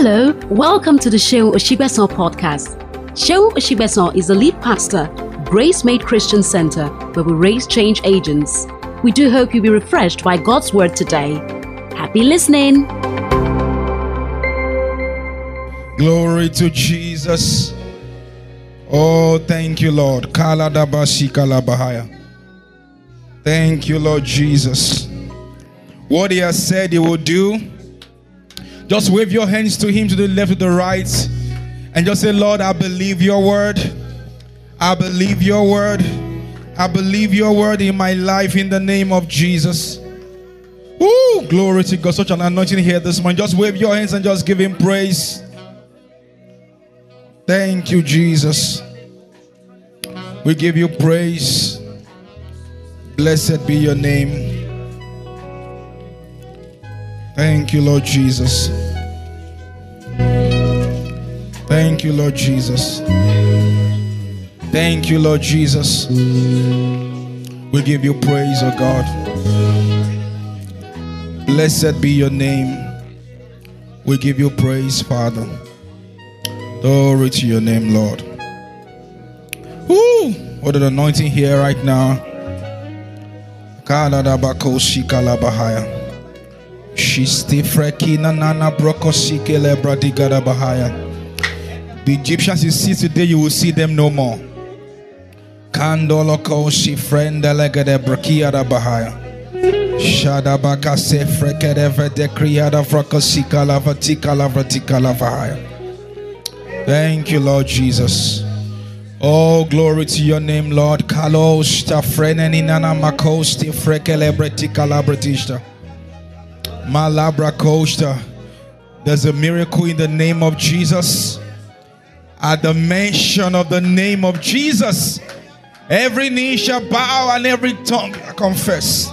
Hello, welcome to the Seun Osigbesan podcast. Seun Osigbesan is the lead pastor, GraceMade Christian Centre, where we raise change agents. We do hope you'll be refreshed by God's word today. Happy listening. Glory to Jesus. Oh, thank you, Lord. Thank you, Lord Jesus. What he has said he will do. Just wave your hands to him, to the left, to the right, and just say, Lord, I believe your word. I believe your word. I believe your word in my life in the name of Jesus. Woo! Glory to God. Such an anointing here this morning. Just wave your hands and just give him praise. Thank you, Jesus. We give you praise. Blessed be your name. Thank you, Lord Jesus. Thank you, Lord Jesus. Thank you, Lord Jesus. We give you praise, oh God. Blessed be your name. We give you praise, Father. Glory to your name, Lord. Woo! What an anointing here right now. The Egyptians you see today, you will see them no more. Thank you, Lord Jesus. Oh, glory to your name, Lord. Malabra Costa, there's a miracle in the name of Jesus. At the mention of the name of Jesus, every knee shall bow and every tongue confess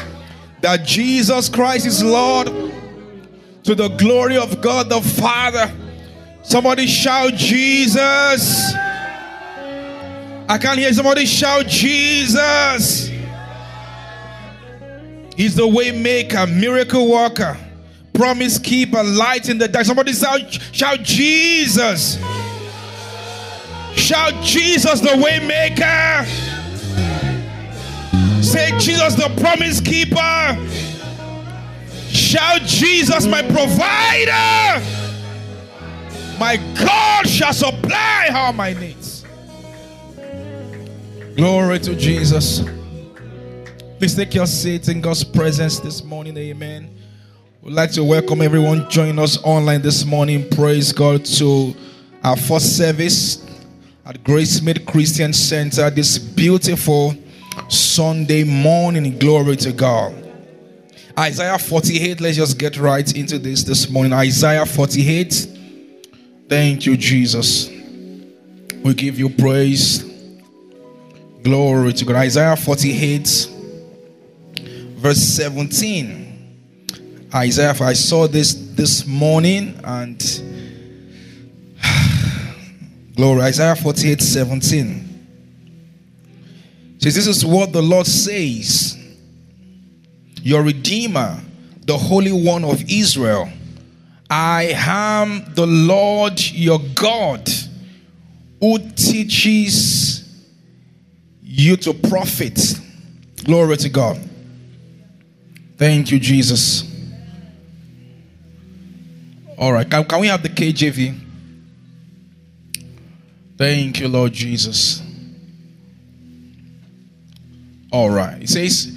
that Jesus Christ is Lord, to the glory of God the Father. Somebody shout Jesus. I can't hear. Somebody shout Jesus. He's the way maker, miracle worker, promise keeper, light in the dark. Somebody shout Jesus. Shout Jesus the way maker. Say Jesus the promise keeper. Shout Jesus my provider. My God shall supply all my needs. Glory to Jesus. Please take your seats in God's presence this morning. Amen. We'd like to welcome everyone joining us online this morning. Praise God to our first service at GraceMade Christian Centre this beautiful Sunday morning. Glory to God. Isaiah 48. Let's just get right into this morning. Isaiah 48. Thank you, Jesus. We give you praise. Glory to God. Isaiah 48. Verse 17. Isaiah, I saw this morning and glory. Isaiah 48:17 says, "This is what the Lord says, your Redeemer, the Holy One of Israel. I am the Lord your God, who teaches you to profit." Glory to God. Thank you, Jesus. All right. Can we have the KJV? Thank you, Lord Jesus. All right. It says,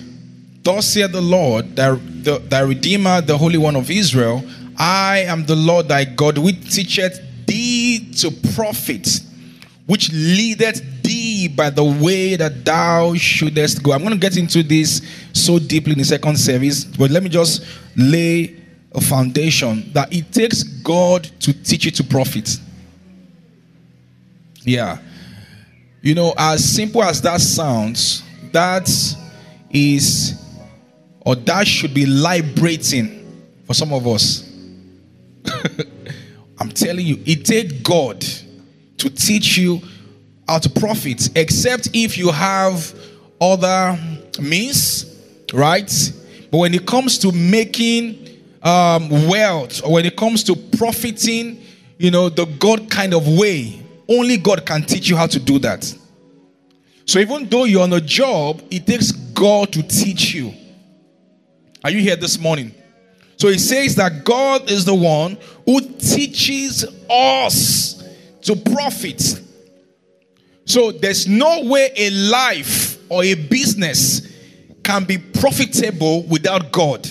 "Thus saith the Lord, thy Redeemer, the Holy One of Israel, I am the Lord thy God, which teacheth thee to profit, which leadeth thee by the way that thou shouldest go." I'm going to get into this so deeply in the second service, but let me just lay a foundation that it takes God to teach you to profit. Yeah. You know, as simple as that sounds, that should be liberating for some of us. I'm telling you, it takes God to teach you how to profit, except if you have other means, right? But when it comes to making wealth, or when it comes to profiting, you know, the God kind of way. Only God can teach you how to do that. So even though you're on a job, it takes God to teach you. Are you here this morning? So it says that God is the one who teaches us to profit. So there's no way a life or a business can be profitable without God.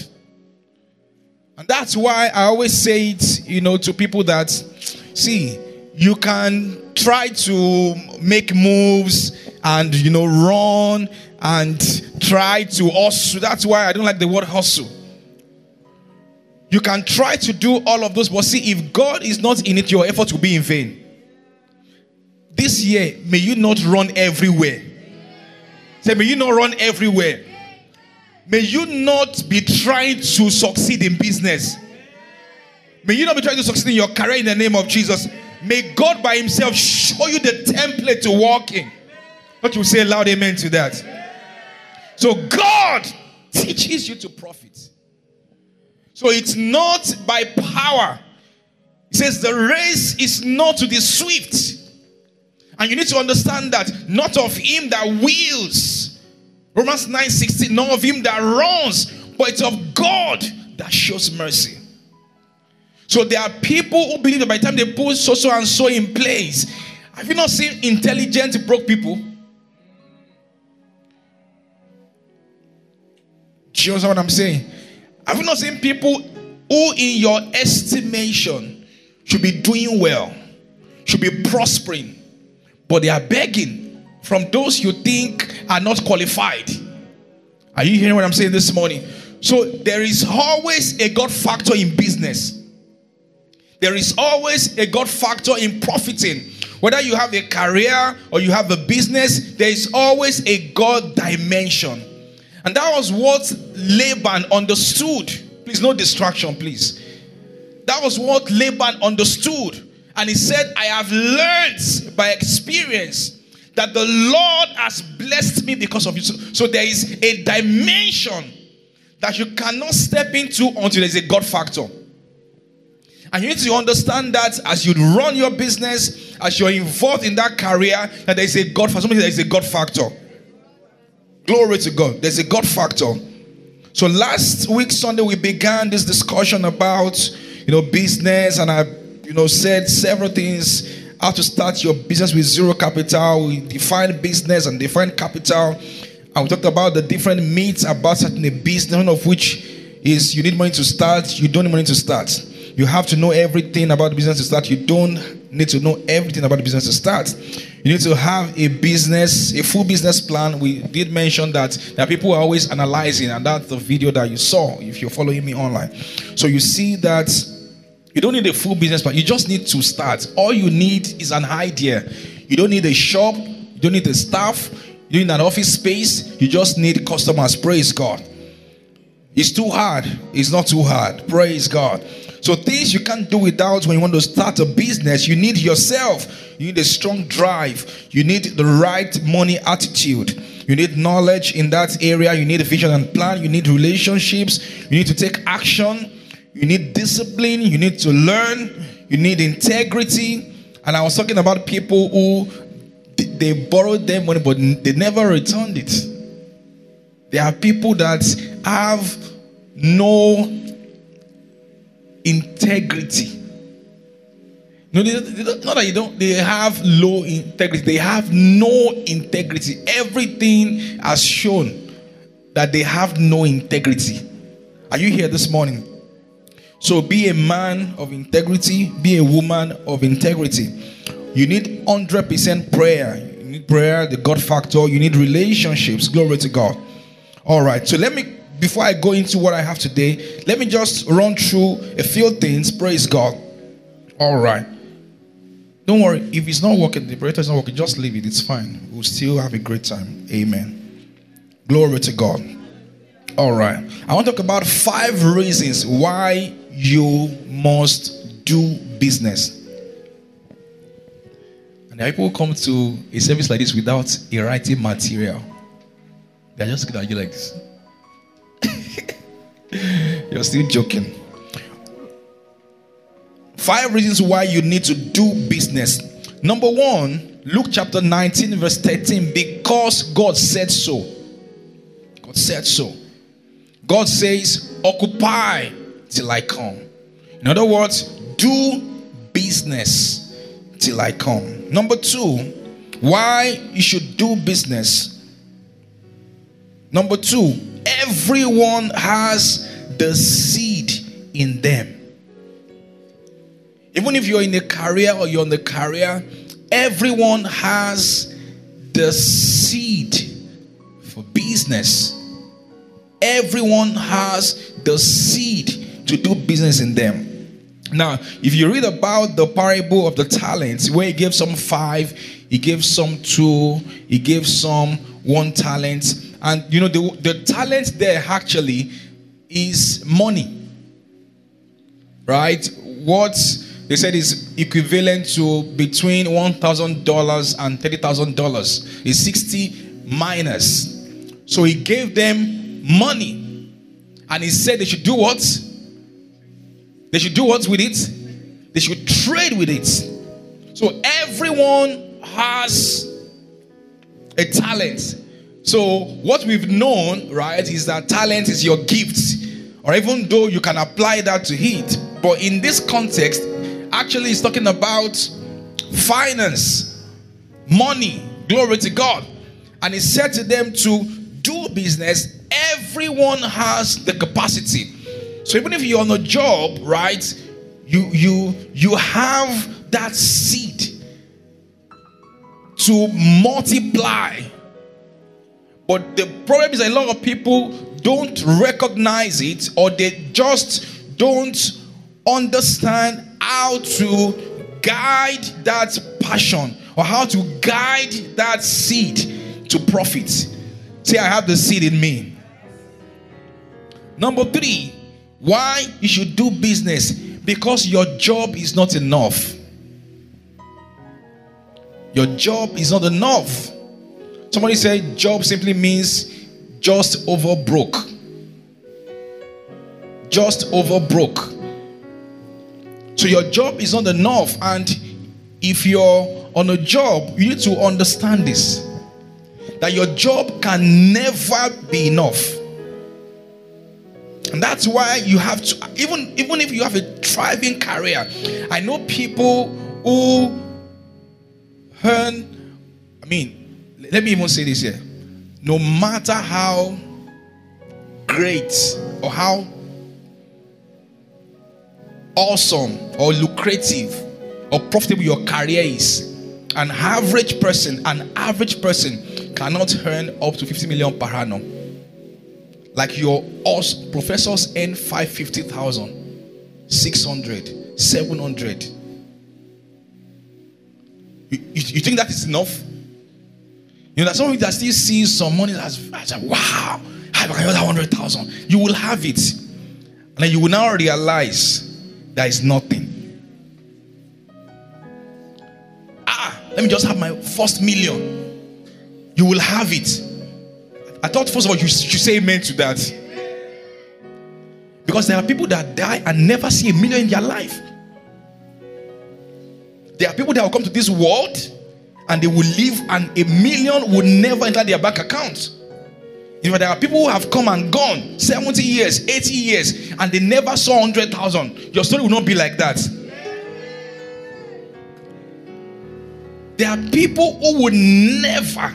And that's why I always say it, you know, to people that, see, you can try to make moves and, you know, run and try to hustle. That's why I don't like the word hustle. You can try to do all of those, but see, if God is not in it, your efforts will be in vain. This year, may you not run everywhere. Say, may you not run everywhere. May you not be trying to succeed in business. May you not be trying to succeed in your career in the name of Jesus. May God by himself show you the template to walk in. Don't you say a loud amen to that? So God teaches you to profit. So it's not by power. It says the race is not to the swift. And you need to understand that not of him that wills. Romans 9:16, none of him that runs, but it's of God that shows mercy. So there are people who believe that by the time they put so and so in place, have you not seen intelligent broke people? Do you understand what I'm saying? Have you not seen people who in your estimation should be doing well, should be prospering, but they are begging from those you think are not qualified? Are you hearing what I'm saying this morning? So there is always a God factor in business. There is always a God factor in profiting. Whether you have a career or you have a business, there is always a God dimension. And that was what Laban understood. Please, no distraction, please. That was what Laban understood. And he said, I have learned by experience that the Lord has blessed me because of you. So there is a dimension that you cannot step into until there's a God factor. And you need to understand that as you run your business, as you're involved in that career, that there is a God factor. Somebody, there is a God factor. Glory to God. There's a God factor. So last week, Sunday, we began this discussion about, you know, business. And I, you know, said several things. How to start your business with zero capital. We define business and define capital. And we talked about the different myths about starting a business, one of which is you need money to start, you don't need money to start. You have to know everything about the business to start, you don't need to know everything about the business to start. You need to have a business, a full business plan. We did mention that there are people who are always analyzing, and that's the video that you saw if you're following me online. So you see that you don't need a full business plan. You just need to start. All you need is an idea. You don't need a shop. You don't need a staff. You don't need an office space. You just need customers. Praise God. It's too hard. It's not too hard. Praise God. So things you can't do without when you want to start a business. You need yourself. You need a strong drive. You need the right money attitude. You need knowledge in that area. You need a vision and plan. You need relationships. You need to take action. You need discipline, you need to learn, you need integrity. And I was talking about people who they borrowed their money, but they never returned it. There are people that have no integrity. No, not that you don't, they have low integrity, they have no integrity. Everything has shown that they have no integrity. Are you here this morning? So be a man of integrity, be a woman of integrity. You need 100% prayer. You need prayer, the God factor. You need relationships. Glory to God. All right. So let me, before I go into what I have today, let me just run through a few things. Praise God. All right. Don't worry. If it's not working, the operator is not working, just leave it. It's fine. We'll still have a great time. Amen. Glory to God. All right. I want to talk about 5 reasons why you must do business. And there are people who come to a service like this without a writing material. They're just looking at you like this. You're still joking. 5 reasons why you need to do business. Number 1, Luke chapter 19 verse 13. Because God said so. God said so. God says, occupy till I come. In other words, do business till I come. Number 2, why you should do business. Number 2, everyone has the seed in them. Even if you're in a career or you're on the career, everyone has the seed for business. Everyone has the seed to do business in them. Now, if you read about the parable of the talents, where he gave some 5, he gave some 2, he gave some 1 talent. And you know, the talent there actually is money. Right? What they said is equivalent to between $1,000 and $30,000. It's 60 minus. So he gave them money. And he said they should do what? They should do what with it? They should trade with it. So everyone has a talent. So what we've known, right, is that talent is your gift. Or even though you can apply that to it. But in this context, actually it's talking about finance, money, glory to God. And he said to them to do business. Everyone has the capacity. So even if you're on a job, right, you have that seed to multiply. But the problem is a lot of people don't recognize it, or they just don't understand how to guide that passion or how to guide that seed to profit. Say, I have the seed in me. Number 3, why you should do business? Because your job is not enough. Your job is not enough. Somebody said job simply means just over broke. Just over broke. So your job is not enough. And if you're on a job, you need to understand this. That your job can never be enough. And that's why you have to, even if you have a thriving career. I know people who earn, let me even say this here. No matter how great or how awesome or lucrative or profitable your career is, an average person cannot earn up to 50 million per annum. Like your professors earn 550,000, 600, 700. You think that is enough? You know, some people that still see some money as wow, I have 100,000. You will have it. And then you will now realize there is nothing. Let me just have my first million. You will have it. I thought, first of all, you should say amen to that. Because there are people that die and never see a million in their life. There are people that will come to this world and they will live, and a million will never enter their bank account. You know, there are people who have come and gone 70 years, 80 years, and they never saw 100,000. Your story will not be like that. There are people who will never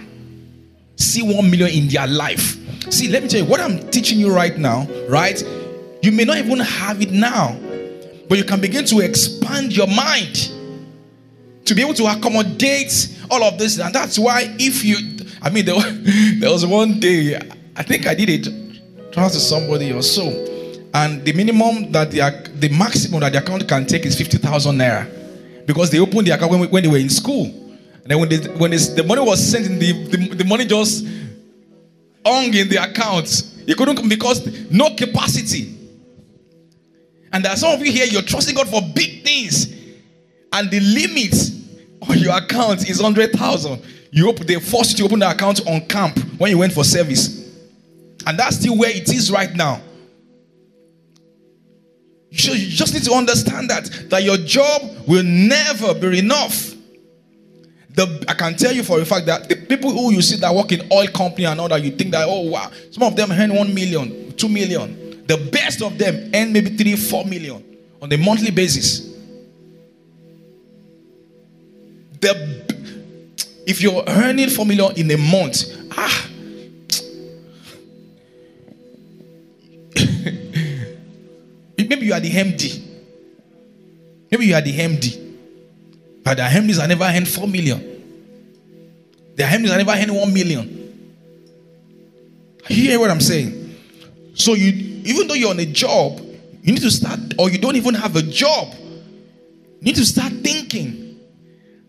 see 1 million in their life. See, let me tell you what I'm teaching you right now, right? You may not even have it now, but you can begin to expand your mind to be able to accommodate all of this. And that's why if you... there was one day, I think I did it, transfer to somebody or so. And the minimum that the maximum that the account can take is 50,000 naira. Because they opened the account when they were in school. And then when the money was sent in, the money just hung in the account. You couldn't, because no capacity. And there are some of you here, you're trusting God for big things. And the limit on your account is 100,000. They forced you to open the account on camp when you went for service. And that's still where it is right now. You just need to understand that your job will never be enough. I can tell you for a fact that the people who you see that work in oil company and all that, you think that, oh wow, some of them earn 1 million, 2 million. The best of them earn maybe 3, 4 million on a monthly basis. If you're earning 4 million in a month, maybe you are the MD. Maybe you are the MD. But the MDs are never earned 4 million. The MDs are never earned 1 million. You hear what I'm saying? So even though you're on a job, you need to start, or you don't even have a job, you need to start thinking.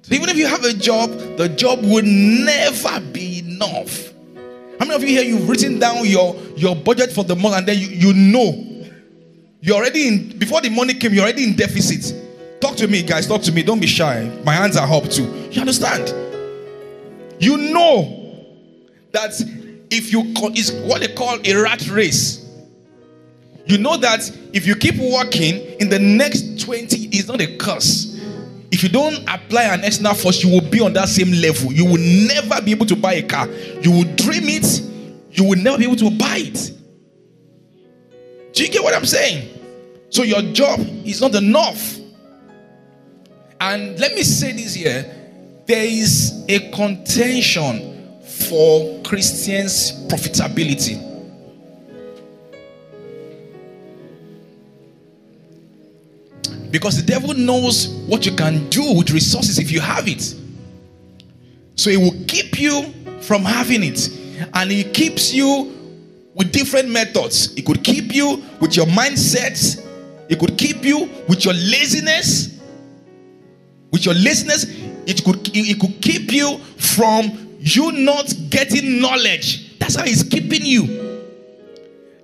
So even if you have a job, the job will never be enough. How many of you here, you've written down your budget for the month, and then you know. You're already in, before the money came, you're already in deficit. Talk to me, guys. Talk to me. Don't be shy. My hands are up too. You understand? You know that it's what they call a rat race. You know that if you keep working in the next 20, it's not a curse. If you don't apply an external force, you will be on that same level. You will never be able to buy a car. You will dream it. You will never be able to buy it. Do you get what I'm saying? So your job is not enough. And let me say this here. There is a contention for Christians' profitability. Because the devil knows what you can do with resources if you have it. So he will keep you from having it. And he keeps you with different methods. He could keep you with your mindsets. He could keep you with your laziness. With your laziness, it could keep you from you not getting knowledge. That's how it's keeping you.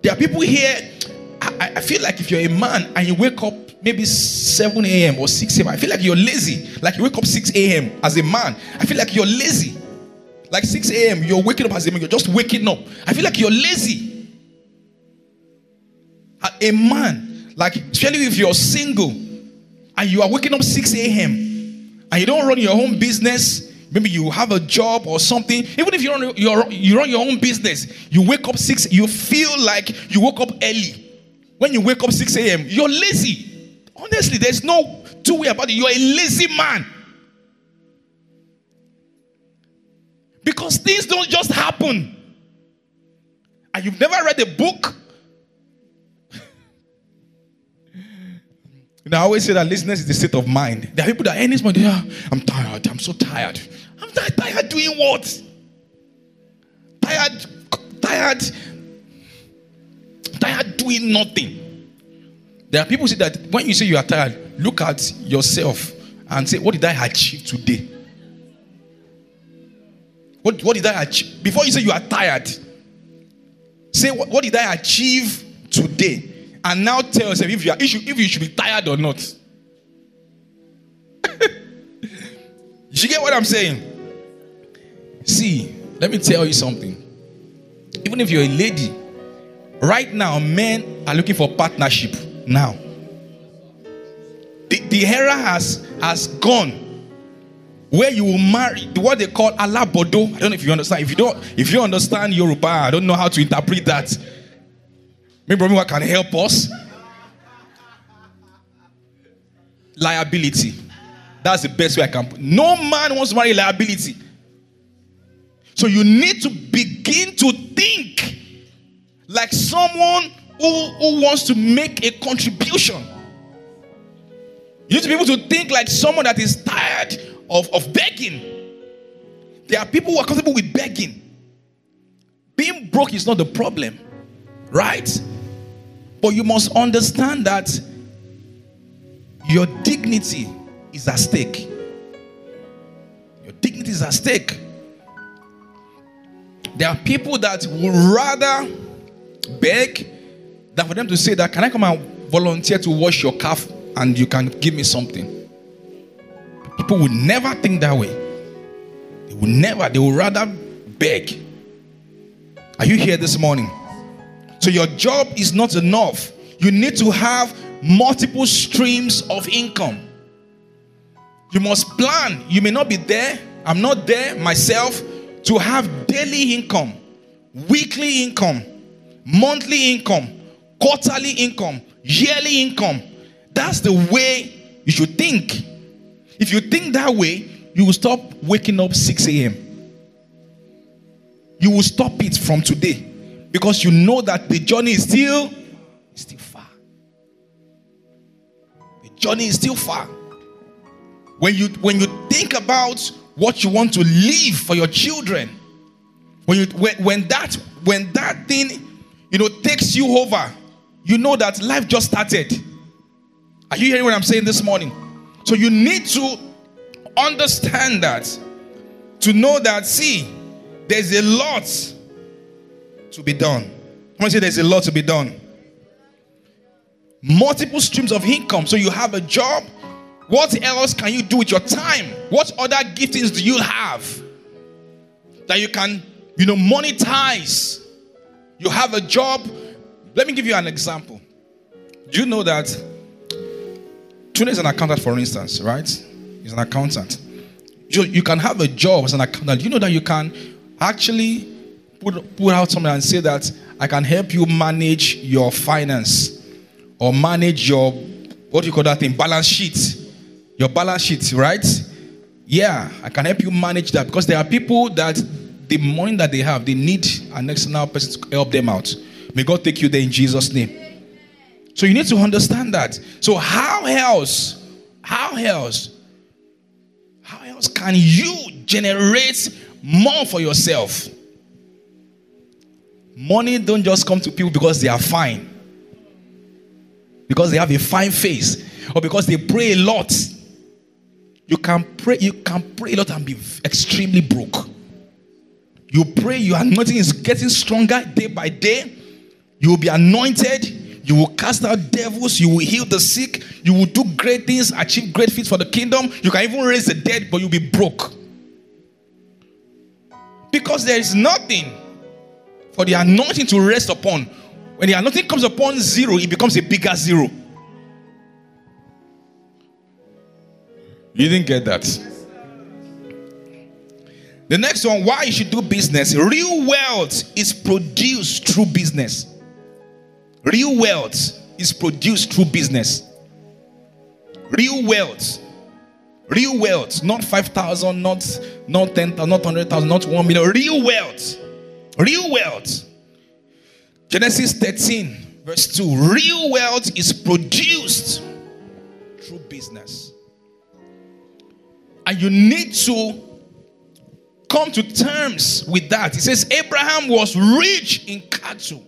There are people here, I feel like if you're a man and you wake up maybe 7 a.m. or 6 a.m., I feel like you're lazy. Like you wake up 6 a.m. as a man. I feel like you're lazy. Like 6 a.m., you're waking up as a man. You're just waking up. I feel like you're lazy. A man, like especially if you're single and you are waking up 6 a.m., and you don't run your own business, maybe you have a job or something. Even if you run your own business, you wake up 6, you feel like you woke up early. When you wake up 6 a.m., you're lazy. Honestly, there's no two way about it. You're a lazy man. Because things don't just happen. And you've never read a book. And I always say that laziness is the state of mind. There are people that earn this money, I'm tired, I'm so tired. I'm tired doing what? Tired doing nothing. There are people who say that when you say you are tired, look at yourself and say, what did I achieve today? What did I achieve? Before you say you are tired, say, what did I achieve today? And now tell yourself if you should be tired or not. You get what I'm saying? See, let me tell you something. Even if you're a lady, right now, men are looking for partnership. Now. The era has gone where you will marry what they call alabodo. I don't know if you understand. If you understand Yoruba, I don't know how to interpret that. Maybe Romiwa can help us. Liability. That's the best way I can put it. No man wants to marry liability. So you need to begin to think like someone who wants to make a contribution. You need to be able to think like someone that is tired of begging. There are people who are comfortable with begging. Being broke is not the problem. Right? But you must understand that your dignity is at stake. Your dignity is at stake. There are people that would rather beg than for them to say that, can I come and volunteer to wash your calf and you can give me something? People would never think that way. They would rather beg. Are you here this morning? So your job is not enough. You need to have multiple streams of income. You must plan. You may not be there. I'm not there myself to have daily income, weekly income, monthly income, quarterly income, yearly income. That's the way you should think. If you think that way, you will stop waking up 6 a.m. You will stop it from today because you know that the journey is still far. The journey is still far. When you think about what you want to leave for your children, when that thing, takes you over, you know that life just started. Are you hearing what I'm saying this morning? So you need to understand that, to know that, there's a lot to be done. I want to say there's a lot to be done. Multiple streams of income. So you have a job. What else can you do with your time? What other giftings do you have that you can, monetize? You have a job. Let me give you an example. Do you know that Tuna is an accountant, for instance, right? He's an accountant. You can have a job as an accountant. You know that you can actually put out something and say that I can help you manage your finance or manage your, what do you call that thing? Balance sheet. Your balance sheet, right? Yeah, I can help you manage that, because there are people that the money that they have, they need an external person to help them out. May God take you there in Jesus' name. So you need to understand that. So how else can you generate more for yourself? Money don't just come to people because they are fine, because they have a fine face, or because they pray a lot. You can pray a lot and be extremely broke. You pray, anointing is getting stronger day by day. You will be anointed. You will cast out devils. You will heal the sick. You will do great things, achieve great feats for the kingdom. You can even raise the dead, but you'll be broke. Because there is nothing for the anointing to rest upon. When the anointing comes upon zero, it becomes a bigger zero. You didn't get that. The next one, why you should do business. Real wealth is produced through business. Real wealth is produced through business. Real wealth. Real wealth. Not 5,000, not 10,000, not 100,000, not 1 million. Real wealth. Real wealth. Genesis 13, verse 2. Real wealth is produced through business. And you need to come to terms with that. It says Abraham was rich in cattle,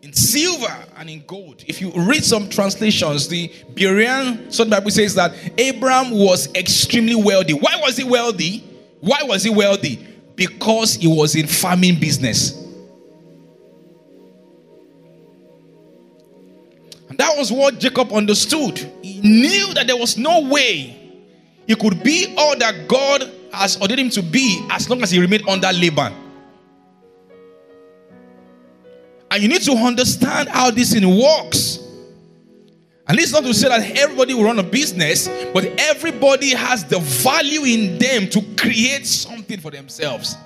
in silver, and in gold. If you read some translations, the Berean Southern Bible says that Abraham was extremely wealthy. Why was he wealthy? Because he was in farming business. And that was what Jacob understood. He knew that there was no way he could be all that God has ordained him to be as long as he remained under Laban. And you need to understand how this thing works. And it's not to say that everybody will run a business, but everybody has the value in them to create something for themselves.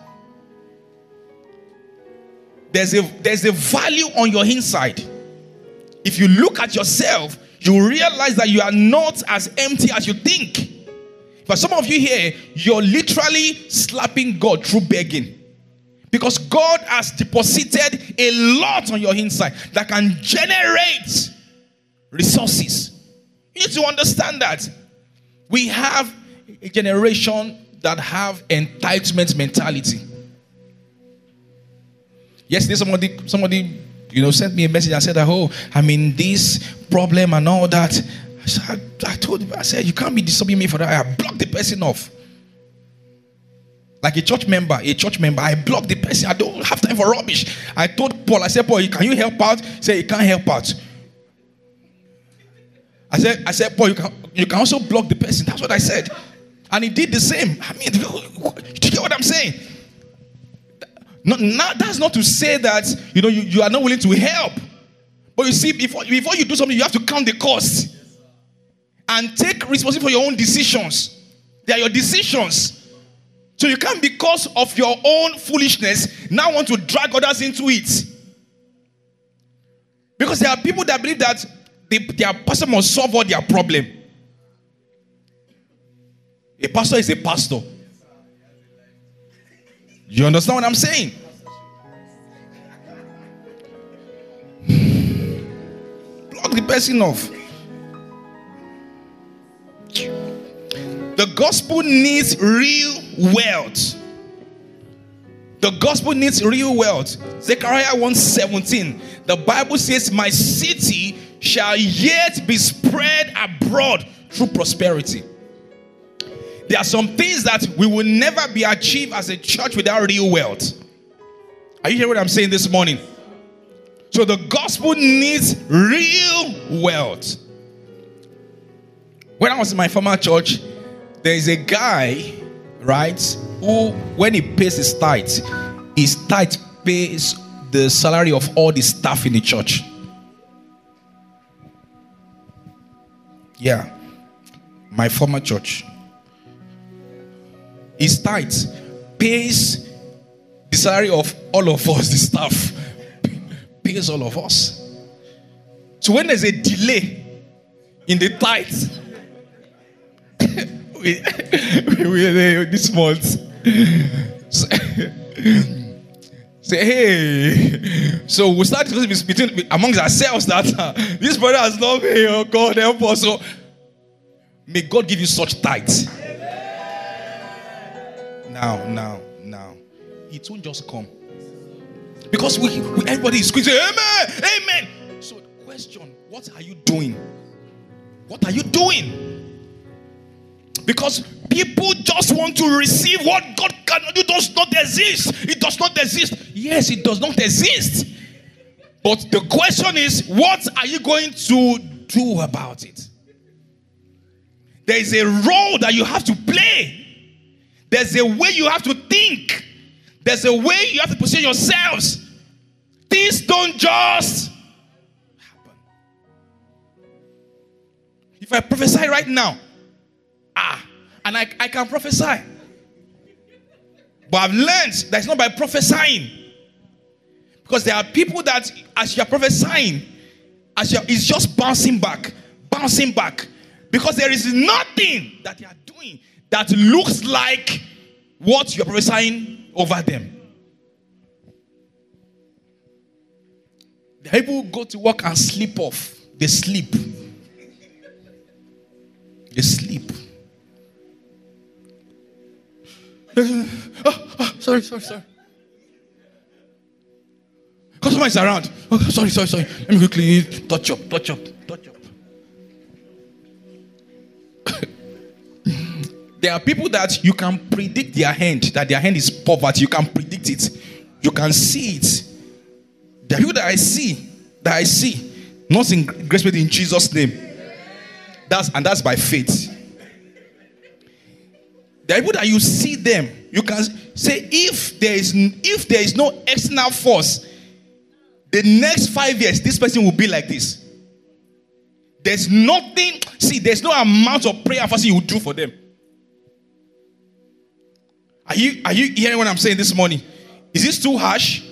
There's a value on your inside. If you look at yourself, you realize that you are not as empty as you think. But some of you here, you're literally slapping God through begging, because God has deposited a lot on your inside that can generate resources. You need to understand that we have a generation that have entitlement mentality. Yesterday, somebody, sent me a message and said, I'm in this problem and all that. So I told him, I said, you can't be disturbing me for that. I blocked the person off. Like a church member, I blocked the person. I don't have time for rubbish. I told Paul, I said, Paul, can you help out? He said, you can't help out. I said, Paul, you can also block the person. That's what I said. And he did the same. I mean, do you get what I'm saying? No, that's not to say that, you are not willing to help. But you see, before you do something, you have to count the cost. And take responsibility for your own decisions. They are your decisions. So you can't, because of your own foolishness, now want to drag others into it. Because there are people that believe that their pastor must solve all their problem. A pastor is a pastor. You understand what I'm saying? Block the person off. The gospel needs real wealth. The gospel needs real wealth. Zechariah 1:17. The Bible says, "My city shall yet be spread abroad through prosperity." There are some things that we will never be achieved as a church without real wealth. Are you hearing what I'm saying this morning? So the gospel needs real wealth. When I was in my former church, there is a guy, right, who, when he pays his tithe pays the salary of all the staff in the church. Yeah, my former church. His tithe pays the salary of all of us, the staff. Pays all of us. So when there's a delay in the tithe, this month, say, hey, so we start discussing between amongst ourselves that this brother has not paid. Oh God, help us! So, may God give you such tithes. Now, it won't just come because we everybody is squeezing. Amen, amen. So, question: what are you doing? What are you doing? Because people just want to receive what God cannot do. Does not exist. It does not exist. Yes, it does not exist. But the question is, what are you going to do about it? There is a role that you have to play. There's a way you have to think. There's a way you have to position yourselves. Things don't just happen. If I prophesy right now, and I can prophesy. But I've learned that it's not by prophesying. Because there are people that as you're prophesying, it's just bouncing back. Because there is nothing that you are doing that looks like what you're prophesying over them. The people go to work and sleep off. They sleep. Oh, sorry. Customer is around. Oh, sorry. Let me quickly touch up. There are people that you can predict their hand is poverty. You can predict it. You can see it. There are people that I see, not in grace, but in Jesus' name. That's by faith. The people that you see them, you can say, if there is no external force, the next 5 years, this person will be like this. There's nothing. See, there's no amount of prayer and fasting you will do for them. Are you hearing what I'm saying this morning? Is this too harsh?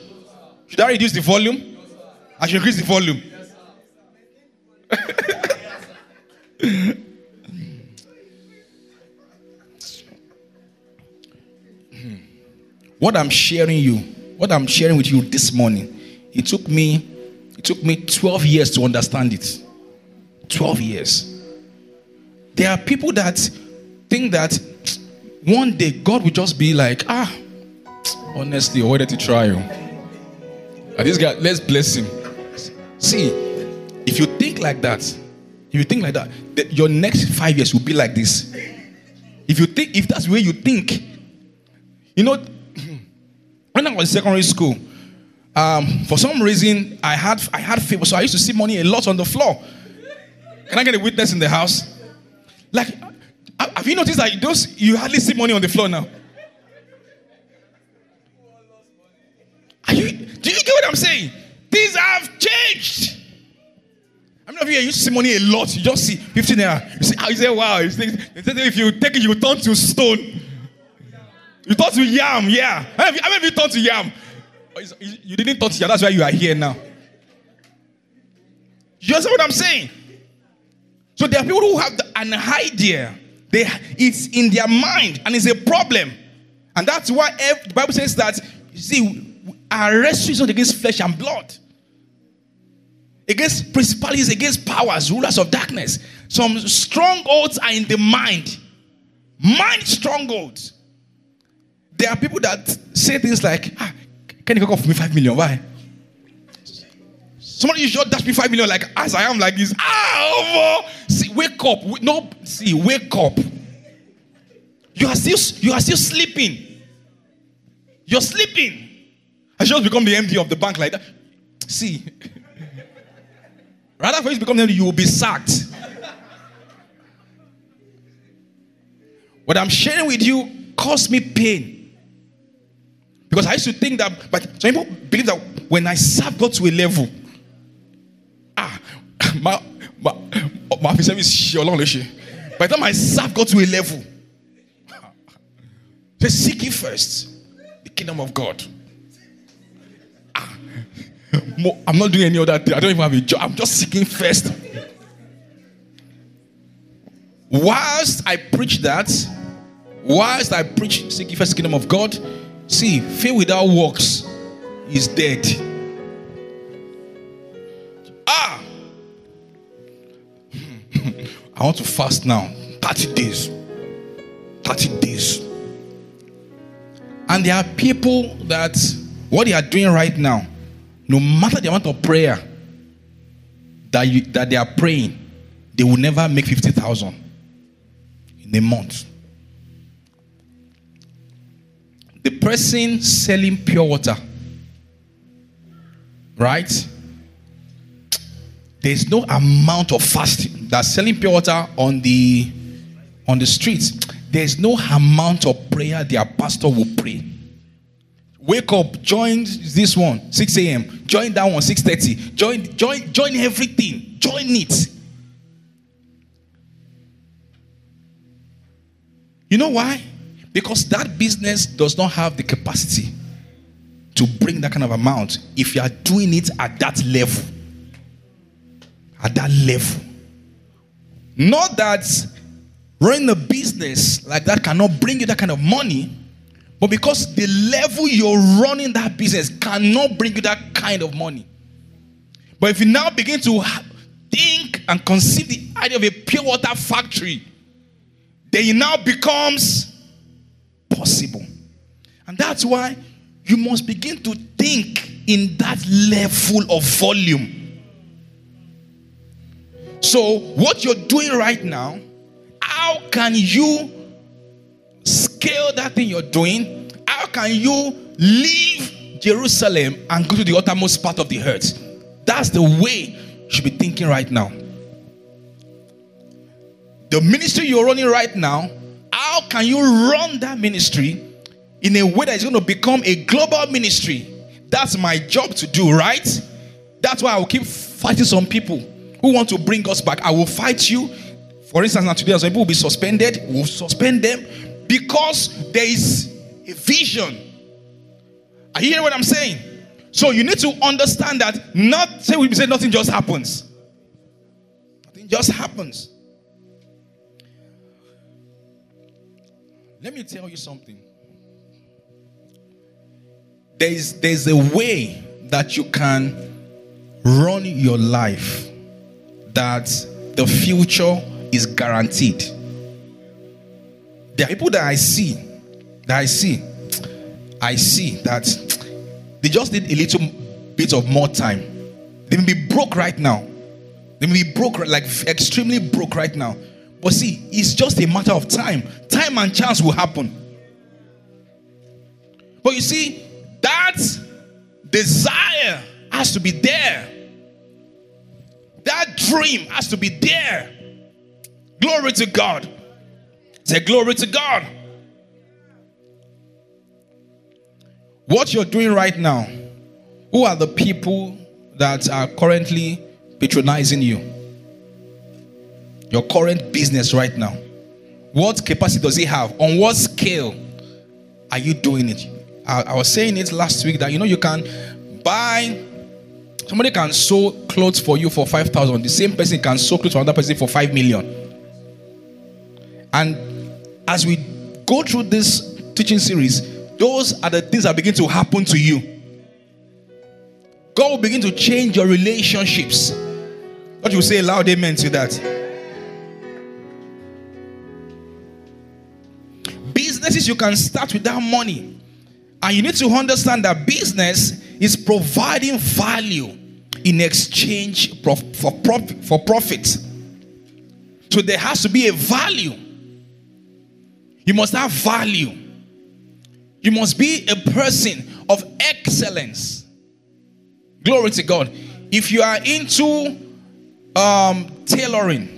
Should I reduce the volume? I should increase the volume. What I'm sharing with you this morning, it took me 12 years to understand it. 12 years. There are people that think that one day God will just be like, honestly, I wanted to try you. And this guy, let's bless him. See, if you think like that, your next 5 years will be like this. If that's the way you think, you know. When I was in secondary school, for some reason, I had favor. So I used to see money a lot on the floor. Can I get a witness in the house? Like, have you noticed that you hardly see money on the floor now? Do you get what I'm saying? Things have changed. I mean, if you use money a lot, you just see 15 naira. You say, oh, you say, wow. You say, if you take it, you turn to stone. You turn to yam, yeah. How many of you turn to yam? You didn't turn to yam, that's why you are here now. You understand what I'm saying? So there are people who have an idea. It's in their mind, and it's a problem. And that's why the Bible says that, you see, our wrestling is not against flesh and blood. Against principalities, against powers, rulers of darkness. Some strongholds are in the mind. Mind strongholds. There are people that say things like, can you go for me 5 million? Why? Somebody you should dash me 5 million like, as I am like this. See, wake up. No, see, wake up. You are still sleeping. You're sleeping. I should become the MD of the bank like that. See. Rather for you to become them, you will be sacked. What I'm sharing with you caused me pain. Because I used to think that, but some people believe that when I serve God to a level, my service is so long. By the time I serve God to a level, they seek ye first the kingdom of God. I'm not doing any other thing. I don't even have a job. I'm just seeking first. Whilst I preach seeking first the kingdom of God, see, faith without works is dead. I want to fast now. 30 days. 30 days. And there are people that what they are doing right now, no matter the amount of prayer that they are praying, they will never make 50,000 in a month. The person selling pure water, right? There's no amount of fasting that's selling pure water on the streets. There's no amount of prayer their pastor will pray. Wake up, join this one, 6 a.m. Join that one, 6:30. Join everything. Join it. You know why? Because that business does not have the capacity to bring that kind of amount if you are doing it at that level. At that level. Not that running a business like that cannot bring you that kind of money, but because the level you're running that business cannot bring you that kind of money. But if you now begin to think and conceive the idea of a pure water factory, then it now becomes possible. And that's why you must begin to think in that level of volume. So what you're doing right now, how can you scale that thing you're doing? How can you leave Jerusalem and go to the uttermost part of the earth? That's the way you should be thinking right now. The ministry you're running right now, how can you run that ministry in a way that is going to become a global ministry? That's my job to do, right? That's why I will keep fighting some people who want to bring us back. I will fight you. For instance, now today, some people will be suspended. We'll suspend them because there is a vision. Are you hearing what I'm saying? So you need to understand that nothing just happens. Nothing just happens. Let me tell you something. There's a way that you can run your life that the future is guaranteed. There are people that I see that they just need a little bit of more time. They may be broke right now. They may be broke, like extremely broke right now. But see, it's just a matter of time. Time and chance will happen. But you see, that desire has to be there. That dream has to be there. Glory to God. Say glory to God. What you're doing right now, who are the people that are currently patronizing you? your current business right now? What capacity does it have? On what scale are you doing it? I was saying it last week that, you know, you can buy, somebody can sew clothes for you for 5,000. The same person can sew clothes for another person for 5 million. And as we go through this teaching series, those are the things that begin to happen to you. God will begin to change your relationships. What you say loud amen to that. Businesses you can start without money. And you need to understand that business is providing value in exchange for profit. So there has to be a value. You must have value. You must be a person of excellence. Glory to God. If you are into tailoring.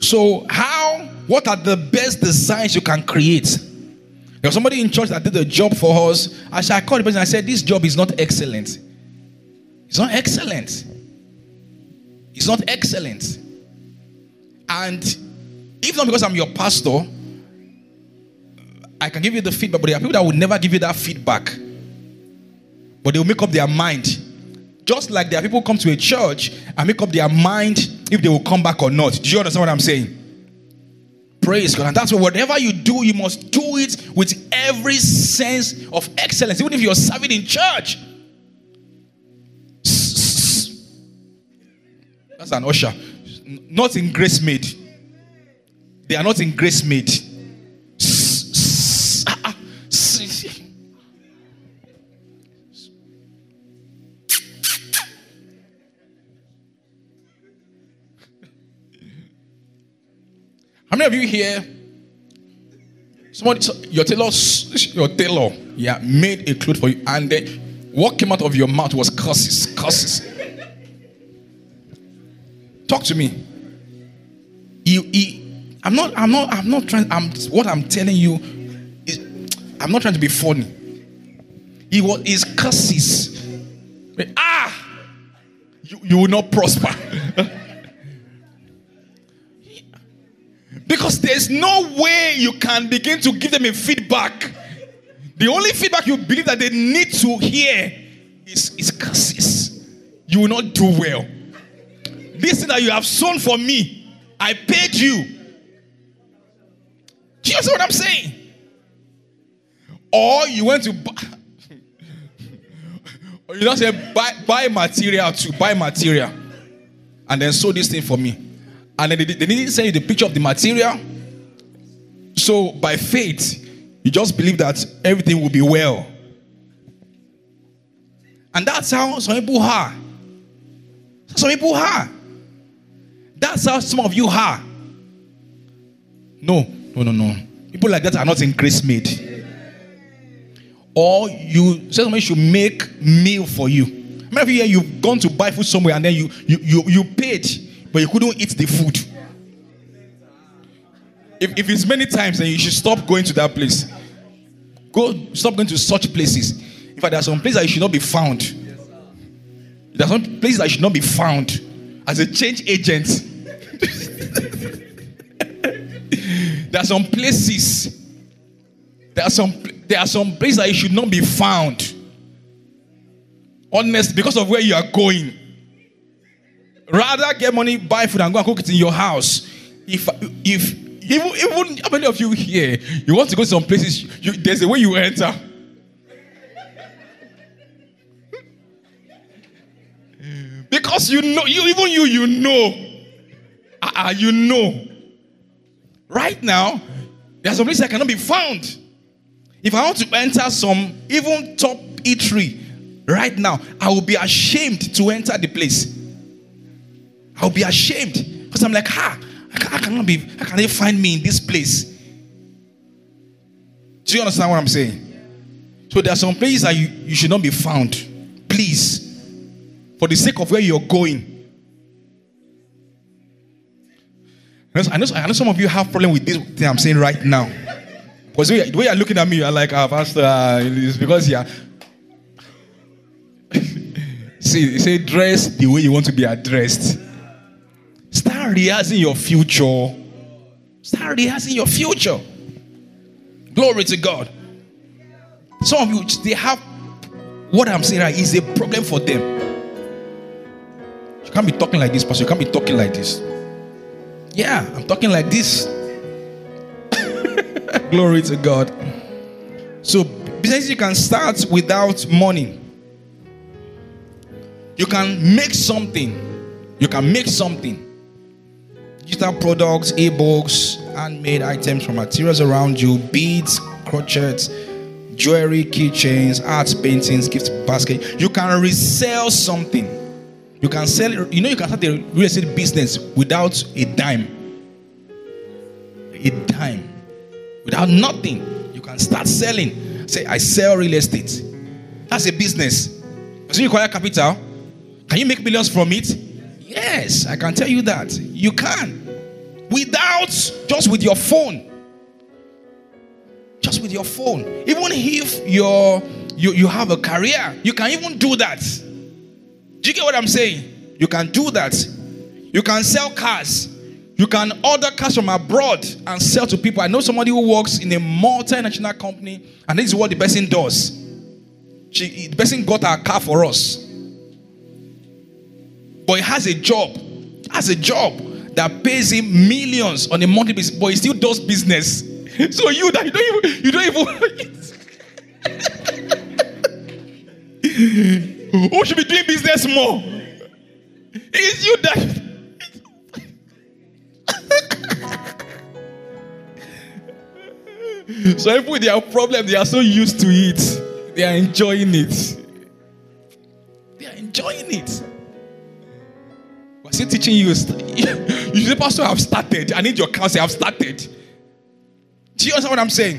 So what are the best designs you can create? There was somebody in church that did a job for us. I called the person and I said, this job is not excellent. It's not excellent. It's not excellent. And if not because I'm your pastor, I can give you the feedback, but there are people that will never give you that feedback. But they will make up their mind. Just like there are people who come to a church and make up their mind if they will come back or not. Do you understand what I'm saying? Praise God. And that's why whatever you do, you must do it with every sense of excellence. Even if you're serving in church. That's an usher. Not in GraceMade. They are not in GraceMade. How many of you here? Your tailor, yeah, made a cloth for you, and then what came out of your mouth was curses. Talk to me. I'm not trying. What I'm telling you is, I'm not trying to be funny. It was his curses. You will not prosper. Because there's no way you can begin to give them a feedback. The only feedback you believe that they need to hear is curses. You will not do well. This thing that you have sown for me, I paid you. Do you understand what I'm saying? Or you went to buy. Or you don't say, buy material. And then sow this thing for me. And then they didn't send you the picture of the material. So by faith, you just believe that everything will be well. And that's how some people are. That's how some of you are. No. People like that are not in GraceMade. Or you say somebody should make meal for you. Many of you here, you've gone to buy food somewhere and then you paid. But you couldn't eat the food. If it's many times, then you should stop going to that place. Stop going to such places. In fact, there are some places that you should not be found. There are some places that should not be found as a change agent. There are some places that you should not be found. Honestly, because of where you are going. Rather get money, buy food, and go and cook it in your house. If even how many of you here, you want to go to some places, there's a way you enter. Because you know, you know. Right now, there's some places that cannot be found. If I want to enter some even top eatery right now, I will be ashamed to enter the place. I'll be ashamed because I'm like, how can they find me in this place? Do you understand what I'm saying? So there are some places that you should not be found. Please, for the sake of where you're going. I know some of you have problem with this thing I'm saying right now. Because the way you're looking at me, you're like, Pastor, it's because you're... He said, dress the way you want to be addressed. Start rehearsing your future. Start rehearsing your future. Glory to God. Some of you, they have what I'm saying right is a problem for them. You can't be talking like this, Pastor. You can't be talking like this. Yeah, I'm talking like this. Glory to God. So, business you can start without money. You can make something. You can make something. Digital products, e-books, handmade items from materials around you, beads, crochets, jewelry, keychains, art, paintings, gift basket. You can resell something. You can sell, you know, you can start a real estate business without a dime. A dime. Without nothing. You can start selling. Say, I sell real estate. That's a business. Does it require capital? Can you make millions from it? Yes, I can tell you that. You can. Without, just with your phone. Just with your phone. Even if you have a career, you can even do that. Do you get what I'm saying? You can do that. You can sell cars. You can order cars from abroad and sell to people. I know somebody who works in a multinational company, and this is what the person does. The person got her car for us. But he has a job. Has a job that pays him millions on a monthly basis, but he still does business. So you don't even who should be doing business more? It's you that. So if with their problem, they are so used to it. They are enjoying it. They are enjoying it. We're still teaching you. You say, Pastor, I've started. I need your counsel. I've started. Do you understand what I'm saying?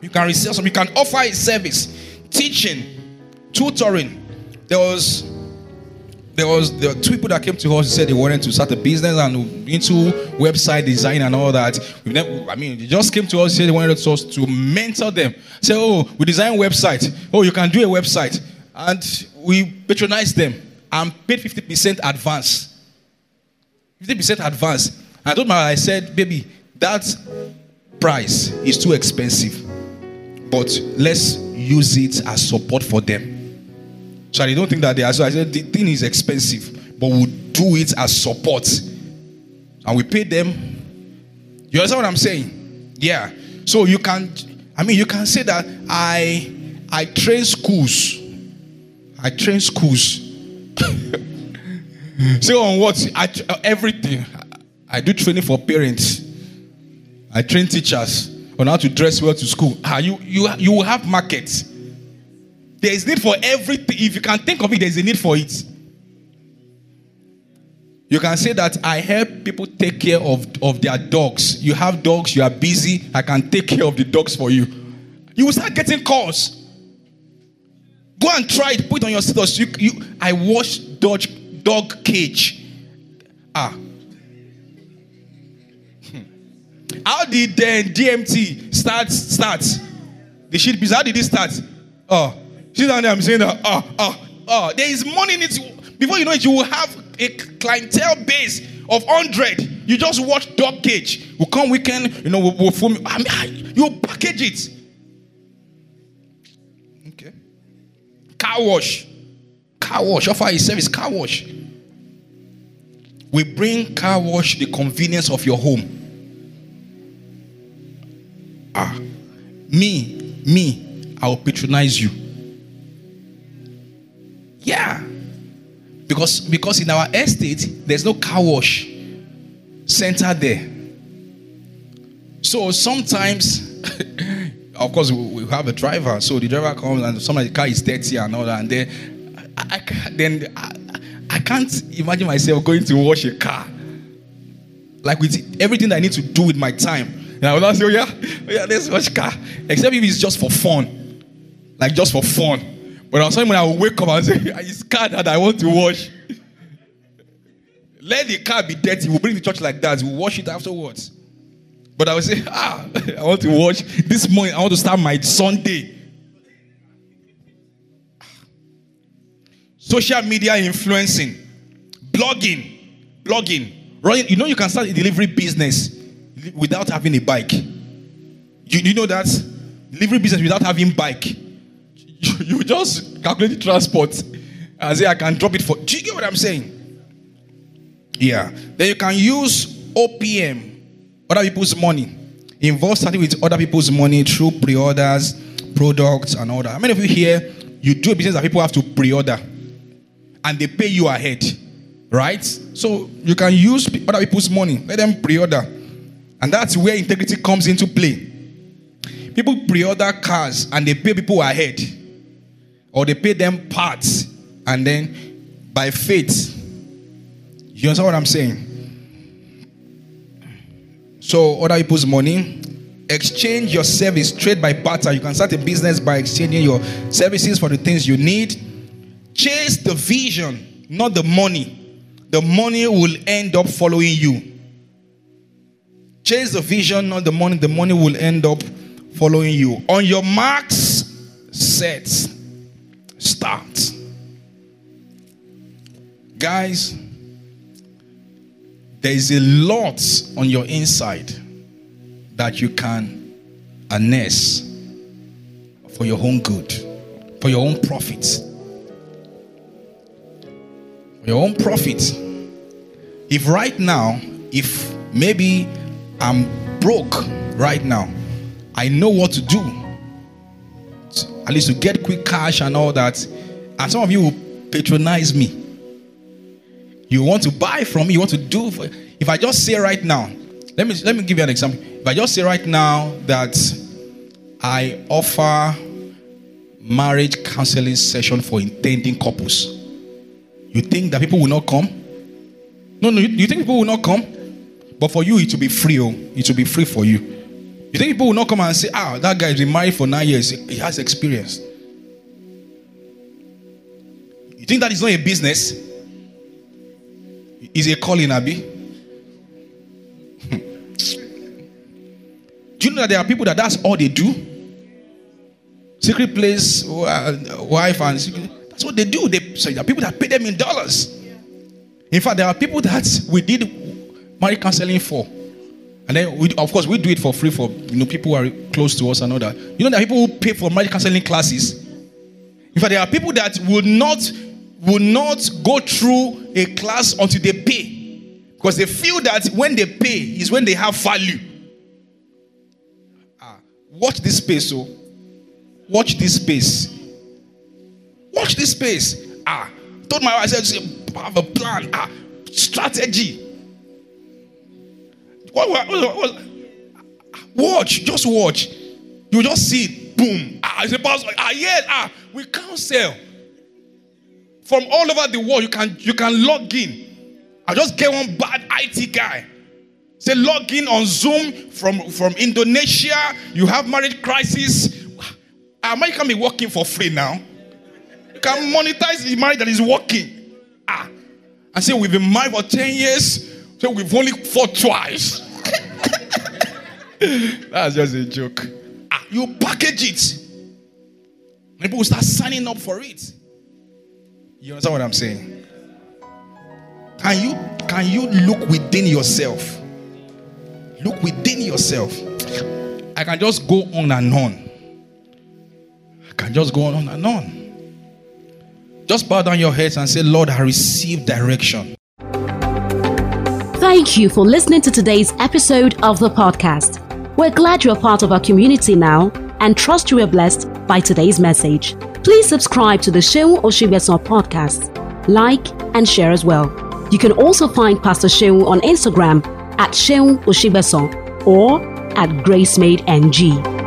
You can resell some. You can offer a service, teaching, tutoring. There was two people that came to us and said they wanted to start a business and into website design and all that. They just came to us and said they wanted us to mentor them. Say, oh, we design website. Oh, you can do a website. And we patronized them and paid 50% advance. 50% advance. I told my wife, I said, baby, that price is too expensive. But let's use it as support for them. So I don't think that they are. So I said, the thing is expensive, but we'll do it as support. And we pay them. You understand what I'm saying? Yeah. So you can, you can say that I train schools. I train schools. So on what? Everything. I do training for parents. I train teachers on how to dress well to school. You will have markets. There is need for everything. If you can think of it, there is a need for it. You can say that I help people take care of their dogs. You have dogs, you are busy. I can take care of the dogs for you. You will start getting calls. Go and try it. Put it on your status. I wash dog cage. How did DMT start? The shit business. How did it start? Oh. See down there, I'm saying that, there is money in it. Before you know it, you will have a clientele base of 100. You just watch dog cage. We'll come weekend, we'll film. You package it. Okay. Car wash. Car wash. Offer a service. Car wash. We bring car wash the convenience of your home. I'll patronize you. Yeah, because in our estate there's no car wash center there. So sometimes, of course, we have a driver. So the driver comes and sometimes the car is dirty and all that. And I can't imagine myself going to wash a car. Like with everything that I need to do with my time, and I will not say, oh yeah, let's wash car. Except if it's just for fun, like just for fun. But on Sunday morning, I will wake up and say, it's car that I want to wash. Let the car be dirty. We'll bring the church like that. We'll wash it afterwards. But I will say, I want to wash. This morning, I want to start my Sunday. social media influencing, blogging. Right? You know you can start a delivery business without having a bike. You know that? Delivery business without having bike. You just calculate the transport and say, I can drop it for... Do you get what I'm saying? Yeah. Then you can use OPM, other people's money. Involve starting with other people's money through pre-orders, products, and all that. How many of you here, you do a business that people have to pre-order and they pay you ahead, right? So you can use other people's money. Let them pre-order. And that's where integrity comes into play. People pre-order cars and they pay people ahead. Or they pay them parts. And then, by faith, you understand what I'm saying? So, other people's money. Exchange your service, trade by barter. You can start a business by exchanging your services for the things you need. Chase the vision, not the money. The money will end up following you. Chase the vision, not the money. The money will end up following you. On your marks, set, start. Guys, there is a lot on your inside that you can harness for your own good, for your own profit. For your own profit. If right now, if maybe I'm broke right now, I know what to do. At least to get quick cash and all that. And some of you will patronize me. You want to buy from me, you want to do for, if I just say right now, let me give you an example. If I just say right now that I offer marriage counseling session for intending couples, you think that people will not come? No, you think people will not come? But for you, it will be free. Oh, it will be free for you. You think people will not come and say, ah, that guy has been married for 9 years. He has experience. You think that is not a business? Is a calling, Abi? Do you know that there are people that's all they do? Secret place, wife, and secret, that's what they do. So there are people that pay them in dollars. Yeah. In fact, there are people that we did marriage counseling for, and then of course we do it for free for people who are close to us and all that. You know there are people who pay for marriage counseling classes. In fact, there are people that will not go through a class until they pay, because they feel that when they pay is when they have value. Watch this space, oh! Watch this space. Watch this space. Told my wife, I said, I have a plan. Strategy. What? Watch, just watch. You just see it. Boom. We counsel from all over the world. You can log in. I just get one bad IT guy. Say log in on Zoom from Indonesia. You have marriage crisis. Marriage can be working for free now. You can monetize the marriage that is working. And say we've been married for 10 years. So we've only fought twice. That's just a joke. You package it. People will start signing up for it. You understand what I'm saying? Can you look within yourself? Look within yourself. I can just go on and on. I can just go on and on. Just bow down your heads and say, Lord, I receive direction. Thank you for listening to today's episode of the podcast. We're glad you're part of our community now and trust you were blessed by today's message. Please subscribe to the Seun Osigbesan podcast. Like and share as well. You can also find Pastor Seun on Instagram @SeunOsigbesan or @GraceMadeNG.